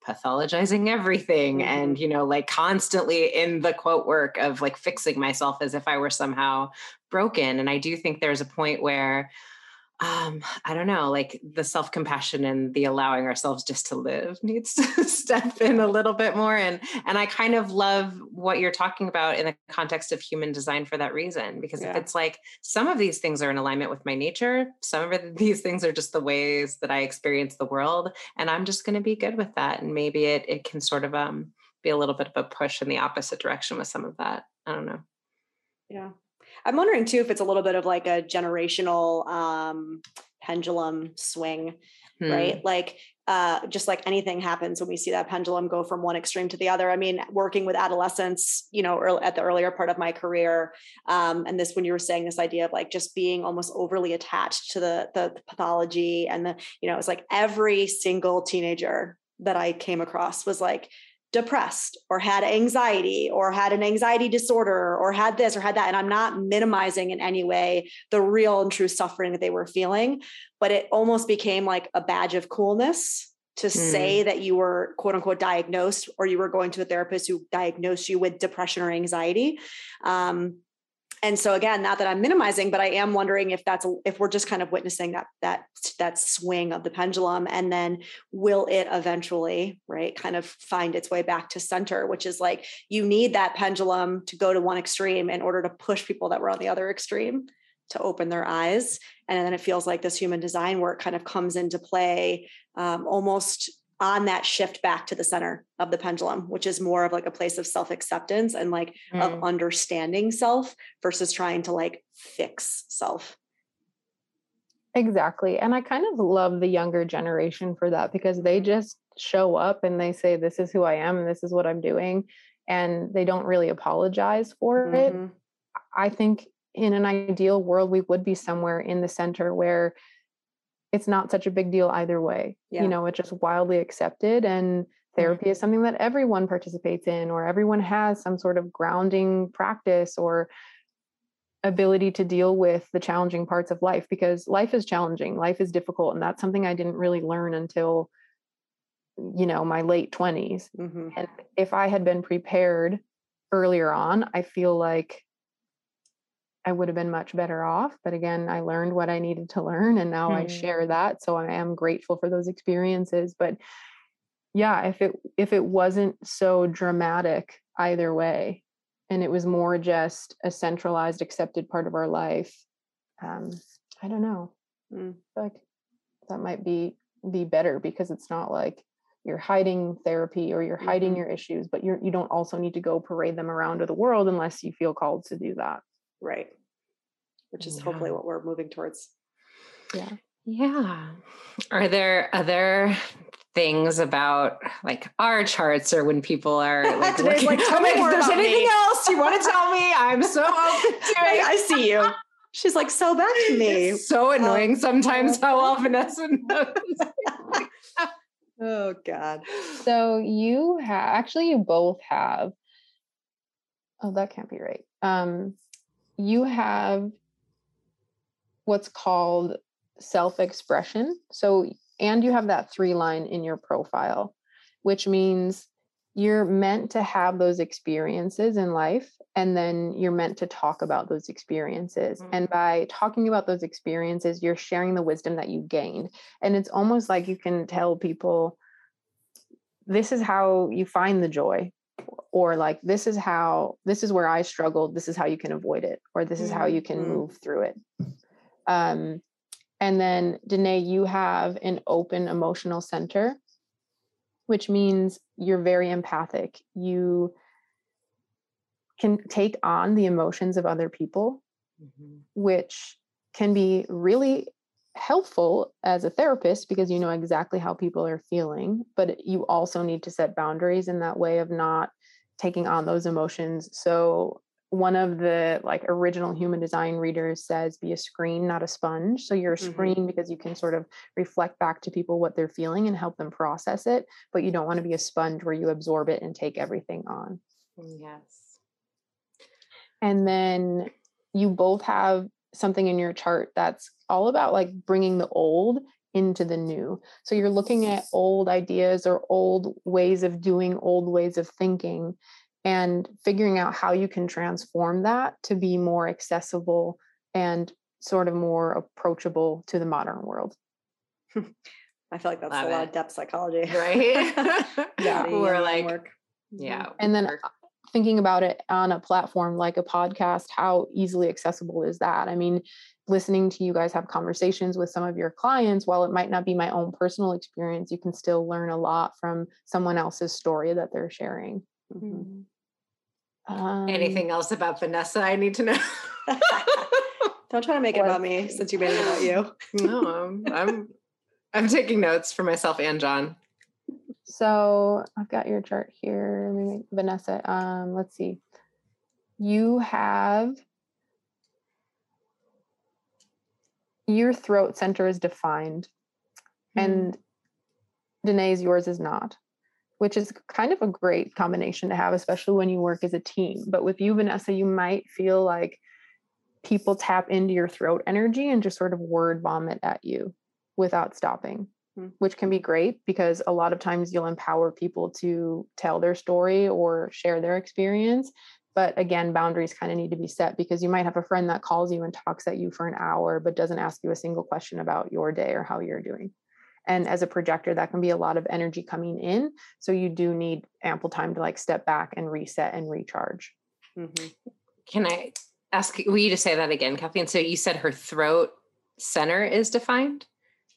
pathologizing everything and, you know, like constantly in the quote work of like fixing myself as if I were somehow broken. And I do think there's a point where I don't know, like the self-compassion and the allowing ourselves just to live needs to step in a little bit more. And I kind of love what you're talking about in the context of human design for that reason, because if it's like some of these things are in alignment with my nature, some of these things are just the ways that I experience the world, and I'm just going to be good with that. And maybe it can sort of be a little bit of a push in the opposite direction with some of that. I don't know. Yeah. I'm wondering too, if it's a little bit of like a generational pendulum swing, right? Like just like anything happens when we see that pendulum go from one extreme to the other. I mean, working with adolescents, you know, at the earlier part of my career, and this, when you were saying this idea of like just being almost overly attached to the pathology and the, you know, it's like every single teenager that I came across was like, depressed or had anxiety or had an anxiety disorder or had this or had that. And I'm not minimizing in any way the real and true suffering that they were feeling, but it almost became like a badge of coolness to say that you were quote unquote diagnosed, or you were going to a therapist who diagnosed you with depression or anxiety. And so again, not that I'm minimizing, but I am wondering if that's, if we're just kind of witnessing that swing of the pendulum, and then will it eventually, right, kind of find its way back to center, which is like, you need that pendulum to go to one extreme in order to push people that were on the other extreme to open their eyes. And then it feels like this human design work kind of comes into play almost on that shift back to the center of the pendulum, which is more of like a place of self-acceptance and like of understanding self versus trying to like fix self. Exactly. And I kind of love the younger generation for that, because they just show up and they say, this is who I am, and this is what I'm doing. And they don't really apologize for it. I think in an ideal world, we would be somewhere in the center where it's not such a big deal either way. Yeah. You know, it's just wildly accepted, and therapy is something that everyone participates in, or everyone has some sort of grounding practice or ability to deal with the challenging parts of life, because life is challenging, life is difficult. And that's something I didn't really learn until, you know, my late 20s. And if I had been prepared earlier on, I feel like I would have been much better off. But again, I learned what I needed to learn, and now I share that. So I am grateful for those experiences. But yeah, if it wasn't so dramatic either way, and it was more just a centralized, accepted part of our life, I don't know. Like that might be better, because it's not like you're hiding therapy or you're hiding your issues, but you don't also need to go parade them around to the world unless you feel called to do that. Right. Which is hopefully what we're moving towards. Yeah. Yeah. Are there other things about like our charts, or when people are like, looking, like tell me if there's anything else you want to tell me? I'm so open to it. I see you. She's like, so back to me. It's so annoying sometimes how often Vanessa knows. Oh God. So you you both have, oh, that can't be right. You have what's called self-expression. So, and you have that 3 line in your profile, which means you're meant to have those experiences in life, and then you're meant to talk about those experiences. And by talking about those experiences, you're sharing the wisdom that you gained. And it's almost like you can tell people, this is how you find the joy. Or like, this is where I struggled. This is how you can avoid it. Or this is how you can move through it. And then Danae, you have an open emotional center, which means you're very empathic. You can take on the emotions of other people, which can be really helpful as a therapist, because you know exactly how people are feeling, but you also need to set boundaries in that way of not taking on those emotions. So one of the like original human design readers says, be a screen, not a sponge. So you're a screen because you can sort of reflect back to people what they're feeling and help them process it, but you don't want to be a sponge where you absorb it and take everything on. Yes. And then you both have something in your chart that's all about like bringing the old into the new. So you're looking at old ideas or old ways of doing, old ways of thinking, and figuring out how you can transform that to be more accessible and sort of more approachable to the modern world. I feel like that's a lot of depth psychology, right? Yeah. We're like, work. Yeah. And then thinking about it on a platform like a podcast, how easily accessible is that? I mean, listening to you guys have conversations with some of your clients, while it might not be my own personal experience, you can still learn a lot from someone else's story that they're sharing. Anything else about Vanessa I need to know? Don't try to make it about me, since you made it about you. No, I'm taking notes for myself and John. So I've got your chart here. Let me make Vanessa. Let's see. You have your throat center is defined, and Danae's yours is not, which is kind of a great combination to have, especially when you work as a team. But with you, Vanessa, you might feel like people tap into your throat energy and just sort of word vomit at you without stopping. Which can be great, because a lot of times you'll empower people to tell their story or share their experience. But again, boundaries kind of need to be set, because you might have a friend that calls you and talks at you for an hour, but doesn't ask you a single question about your day or how you're doing. And as a projector, that can be a lot of energy coming in. So you do need ample time to like step back and reset and recharge. Mm-hmm. Can I ask, will you just say that again, Kathleen? So you said her throat center is defined?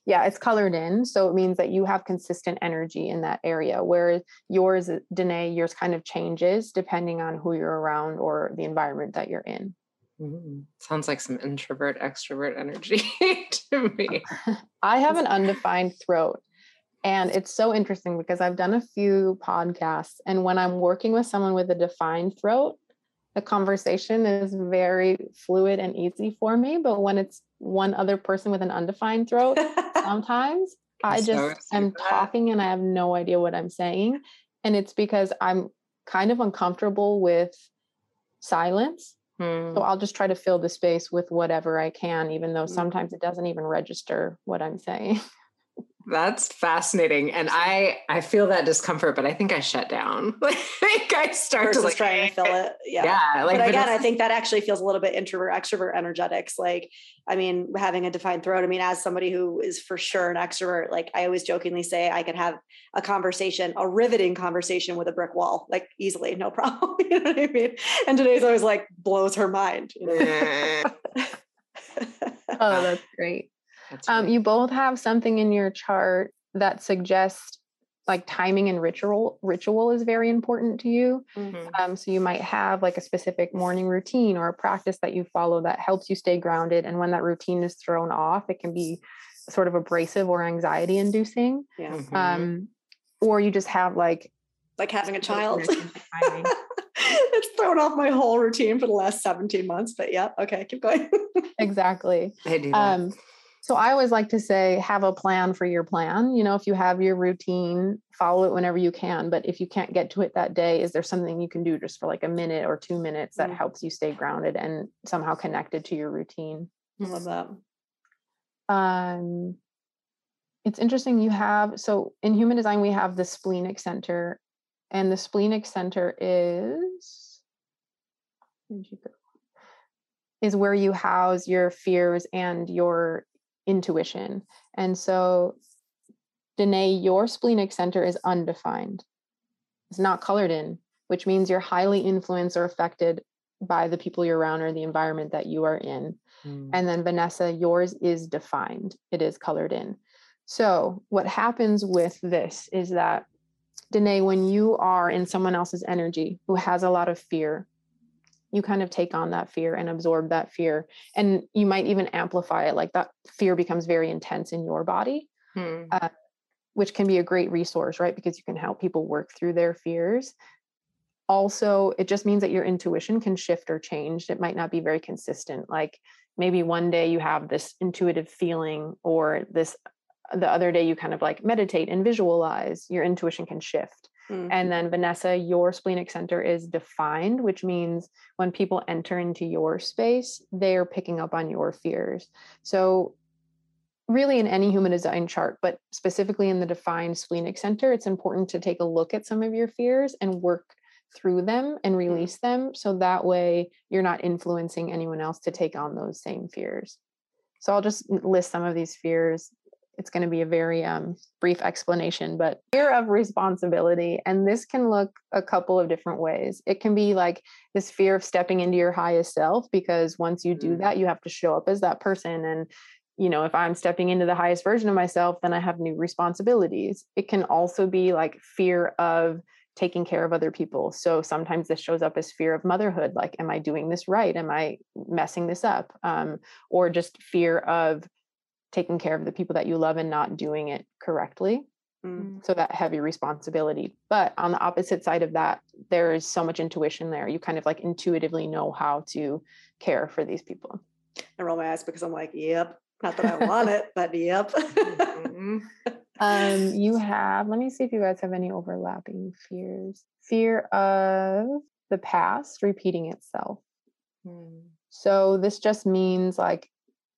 Yeah, it's colored in. So it means that you have consistent energy in that area, whereas yours, Danae, yours kind of changes depending on who you're around or the environment that you're in. Mm-hmm. Sounds like some introvert, extrovert energy to me. I have an undefined throat. And it's so interesting because I've done a few podcasts, and when I'm working with someone with a defined throat, the conversation is very fluid and easy for me. But when it's one other person with an undefined throat, sometimes I just am talking and I have no idea what I'm saying. And it's because I'm kind of uncomfortable with silence. So I'll just try to fill the space with whatever I can, even though sometimes it doesn't even register what I'm saying. That's fascinating. And I feel that discomfort, but I think I shut down. Like I start to like trying to fill it. Yeah. Like, but again, I think that actually feels a little bit introvert, extrovert energetics. Like, I mean, having a defined throat, I mean, as somebody who is for sure an extrovert, like I always jokingly say I could have a conversation, a riveting conversation with a brick wall, like easily, no problem. You know what I mean? And today's always like blows her mind. You know? Oh, that's great. You both have something in your chart that suggests like timing and ritual is very important to you. Mm-hmm. So you might have like a specific morning routine or a practice that you follow that helps you stay grounded. And when that routine is thrown off, it can be sort of abrasive or anxiety inducing. Yeah. Mm-hmm. Or you just have like having a child. It's thrown off my whole routine for the last 17 months, but yeah. Okay. Keep going. Exactly. I do that. So I always like to say, have a plan for your plan. You know, if you have your routine, follow it whenever you can. But if you can't get to it that day, is there something you can do just for like a minute or 2 minutes that helps you stay grounded and somehow connected to your routine? I love that. It's interesting you have, so in human design, we have the splenic center, and the splenic center is where you house your fears and your intuition. And so Danae, your splenic center is undefined. It's not colored in, which means you're highly influenced or affected by the people you're around or the environment that you are in. Mm. And then Vanessa, yours is defined. It is colored in. So what happens with this is that Danae, when you are in someone else's energy who has a lot of fear, you kind of take on that fear and absorb that fear. And you might even amplify it. Like that fear becomes very intense in your body, which can be a great resource, right? Because you can help people work through their fears. Also, it just means that your intuition can shift or change. It might not be very consistent. Like maybe one day you have this intuitive feeling, or the other day you kind of like meditate and visualize. Your intuition can shift. Mm-hmm. And then Vanessa, your splenic center is defined, which means when people enter into your space, they're picking up on your fears. So really in any human design chart, but specifically in the defined splenic center, it's important to take a look at some of your fears and work through them and release them. So that way you're not influencing anyone else to take on those same fears. So I'll just list some of these fears. It's going to be a very brief explanation, but fear of responsibility. And this can look a couple of different ways. It can be like this fear of stepping into your highest self, because once you do that, you have to show up as that person. And, you know, if I'm stepping into the highest version of myself, then I have new responsibilities. It can also be like fear of taking care of other people. So sometimes this shows up as fear of motherhood. Like, am I doing this right? Am I messing this up? Or just fear of taking care of the people that you love and not doing it correctly. Mm. So that heavy responsibility. But on the opposite side of that, there is so much intuition there. You kind of like intuitively know how to care for these people. I roll my eyes because I'm like, yep, not that I want it, but yep. Mm-hmm. You have, let me see if you guys have any overlapping fears. Fear of the past repeating itself. Mm. So this just means like,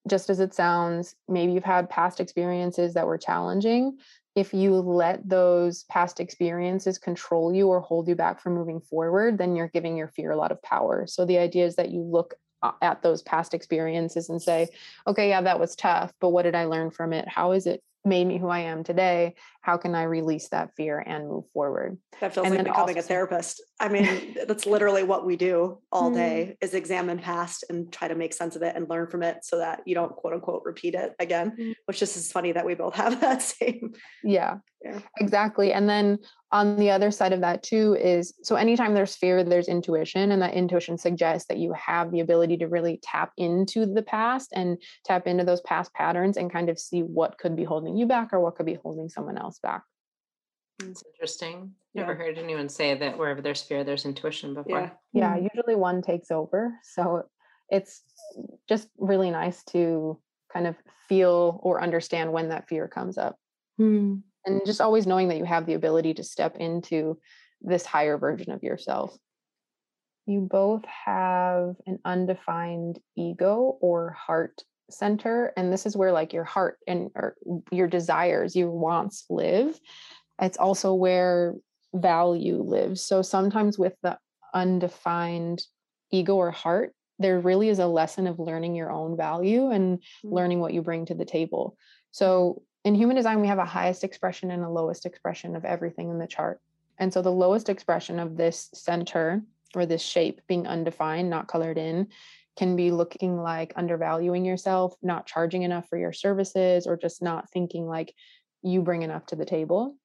just as it sounds, maybe you've had past experiences that were challenging. if you let those past experiences control you or hold you back from moving forward, then you're giving your fear a lot of power. So the idea is that you look at those past experiences and say, okay, yeah, that was tough, but what did I learn from it? How is it made me who I am today? How can I release that fear and move forward? That feels like becoming a therapist. I mean, that's literally what we do all day is examine past and try to make sense of it and learn from it so that you don't quote unquote repeat it again, which just is funny that we both have that same. Yeah, exactly. And then on the other side of that too is, so anytime there's fear, there's intuition, and that intuition suggests that you have the ability to really tap into the past and tap into those past patterns and kind of see what could be holding you back or what could be holding someone else back. That's interesting. Never heard anyone say that wherever there's fear, there's intuition before. Yeah. Usually one takes over. So it's just really nice to kind of feel or understand when that fear comes up. And just always knowing that you have the ability to step into this higher version of yourself. You both have an undefined ego or heart center. And this is where like your heart and or your desires, your wants live. It's also where value lives. So sometimes with the undefined ego or heart, there really is a lesson of learning your own value and learning what you bring to the table. So in human design, we have a highest expression and a lowest expression of everything in the chart. And so the lowest expression of this center or this shape being undefined, not colored in, can be looking like undervaluing yourself, not charging enough for your services, or just not thinking like you bring enough to the table.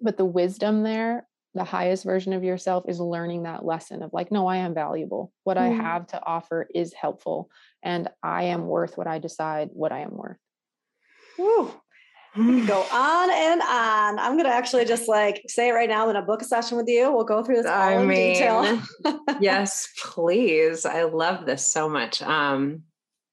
But the wisdom there, the highest version of yourself, is learning that lesson of like, no, I am valuable. What I have to offer is helpful, and I am worth what I decide what I am worth. Woo. We go on and on. I'm going to actually just like say it right now. I'm going to book a session with you. We'll go through this in detail. Yes, please. I love this so much.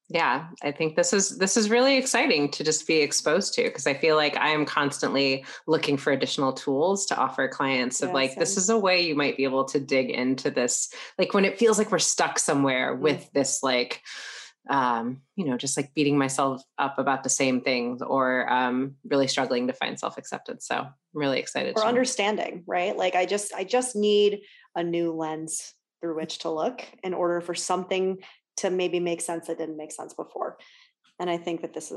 Yeah, I think this is really exciting to just be exposed to, because I feel like I am constantly looking for additional tools to offer clients of like, this is a way you might be able to dig into this. Like when it feels like we're stuck somewhere with this, like, just like beating myself up about the same things or, really struggling to find self-acceptance. So I'm really excited. Or understanding, right? Like I just need a new lens through which to look in order for something to maybe make sense that didn't make sense before. And I think that this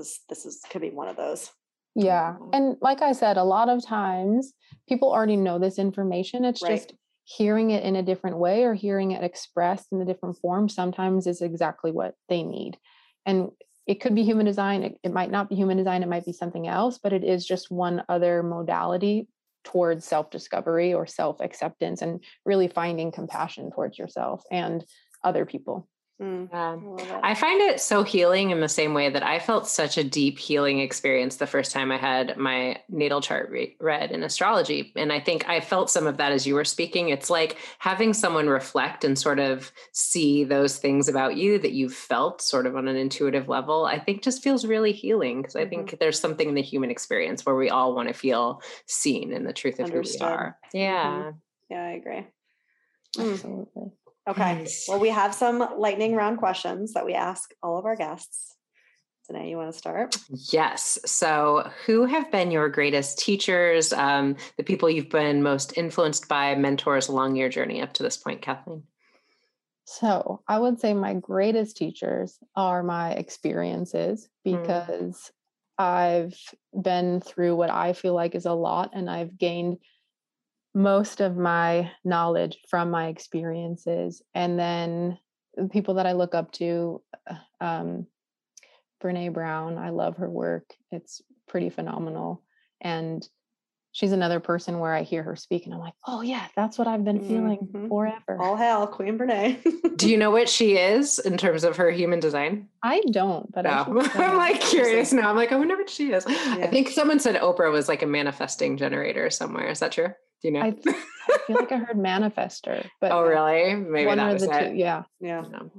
could be one of those. Yeah. And like I said, a lot of times people already know this information. It's just hearing it in a different way or hearing it expressed in a different form sometimes is exactly what they need. And it could be human design. It might not be human design. It might be something else, but it is just one other modality towards self-discovery or self-acceptance and really finding compassion towards yourself and other people. I find it so healing in the same way that I felt such a deep healing experience the first time I had my natal chart read in astrology. And I think I felt some of that as you were speaking. It's like having someone reflect and sort of see those things about you that you've felt sort of on an intuitive level, I think just feels really healing. Because I think there's something in the human experience where we all want to feel seen in the truth of who we are. Yeah, I agree. Absolutely. Okay. Nice. Well, we have some lightning round questions that we ask all of our guests. Danae, you want to start? Yes. So who have been your greatest teachers, the people you've been most influenced by, mentors along your journey up to this point, Kathleen? So I would say my greatest teachers are my experiences, because I've been through what I feel like is a lot, and I've gained most of my knowledge from my experiences. And then the people that I look up to, Brene Brown, I love her work. It's pretty phenomenal. And she's another person where I hear her speak and I'm like, oh yeah, that's what I've been feeling forever. All hell, Queen Brene. Do you know what she is in terms of her human design? I don't, but no. I'm like curious now. I'm like, I wonder what she is. Yeah. I think someone said Oprah was like a manifesting generator somewhere. Is that true? Do you know? I feel like I heard manifester, but oh really? Maybe that was it. Two. Yeah. No.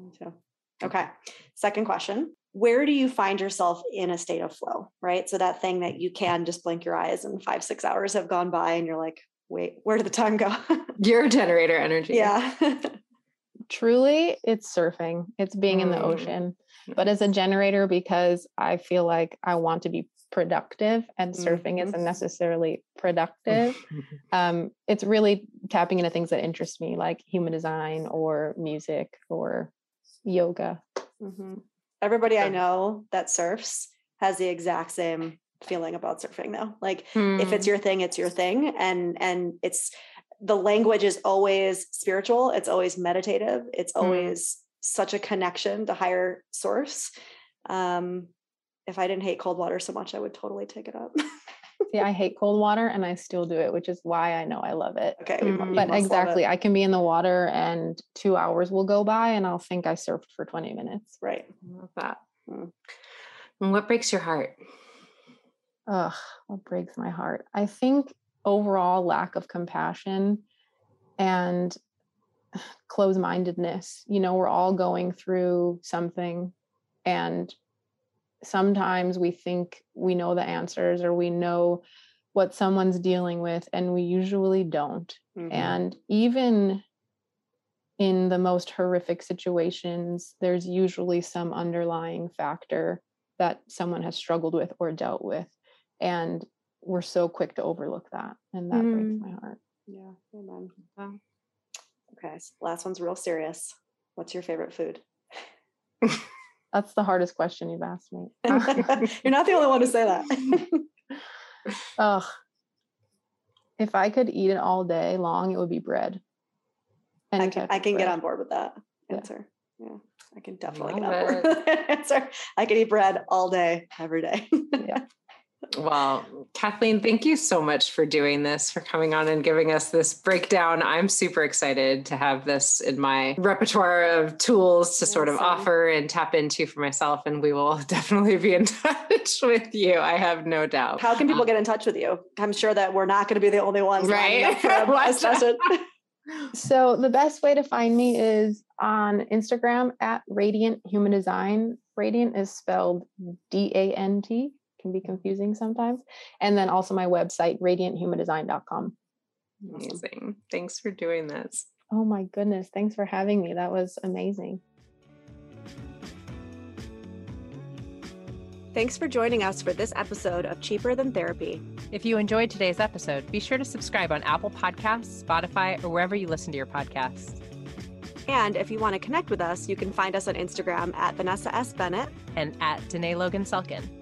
Okay. Second question. Where do you find yourself in a state of flow, right? So that thing that you can just blink your eyes and 5-6 hours have gone by and you're like, wait, where did the time go? Your generator energy. Yeah. Truly, it's surfing. It's being in the ocean. but as a generator, because I feel like I want to be productive and surfing isn't necessarily productive. It's really tapping into things that interest me, like human design or music or yoga. Everybody I know that surfs has the exact same feeling about surfing though. Like if it's your thing, it's your thing. And it's, the language is always spiritual. It's always meditative. It's always such a connection to higher source. If I didn't hate cold water so much, I would totally take it up. See, I hate cold water and I still do it, which is why I know I love it. Okay. But exactly. I can be in the water and 2 hours will go by and I'll think I surfed for 20 minutes. Right. I love that. And what breaks your heart? Ugh, what breaks my heart? I think overall lack of compassion and closed-mindedness. You know, we're all going through something and sometimes we think we know the answers or we know what someone's dealing with, and we usually don't. And even in the most horrific situations, there's usually some underlying factor that someone has struggled with or dealt with. And we're so quick to overlook that. And that breaks my heart. Yeah. Amen. Okay. So last one's real serious. What's your favorite food? That's the hardest question you've asked me. You're not the only one to say that. Ugh. If I could eat it all day long, it would be bread. And I can get on board with that answer. Yeah. I can definitely get on board with that answer. I could eat bread all day, every day. Yeah. Well, Kathleen, thank you so much for doing this, for coming on and giving us this breakdown. I'm super excited to have this in my repertoire of tools to sort of offer and tap into for myself. And we will definitely be in touch with you. I have no doubt. How can people get in touch with you? I'm sure that we're not going to be the only ones. Right. So the best way to find me is on Instagram at Radiant Human Design. Radiant is spelled D-A-N-T. Can be confusing sometimes. And then also my website, radianthumandesign.com. Amazing. Thanks for doing this. Oh my goodness. Thanks for having me. That was amazing. Thanks for joining us for this episode of Cheaper Than Therapy. If you enjoyed today's episode, be sure to subscribe on Apple Podcasts, Spotify, or wherever you listen to your podcasts. And if you want to connect with us, you can find us on Instagram at Vanessa S. Bennett and at Danae Logan Selkin.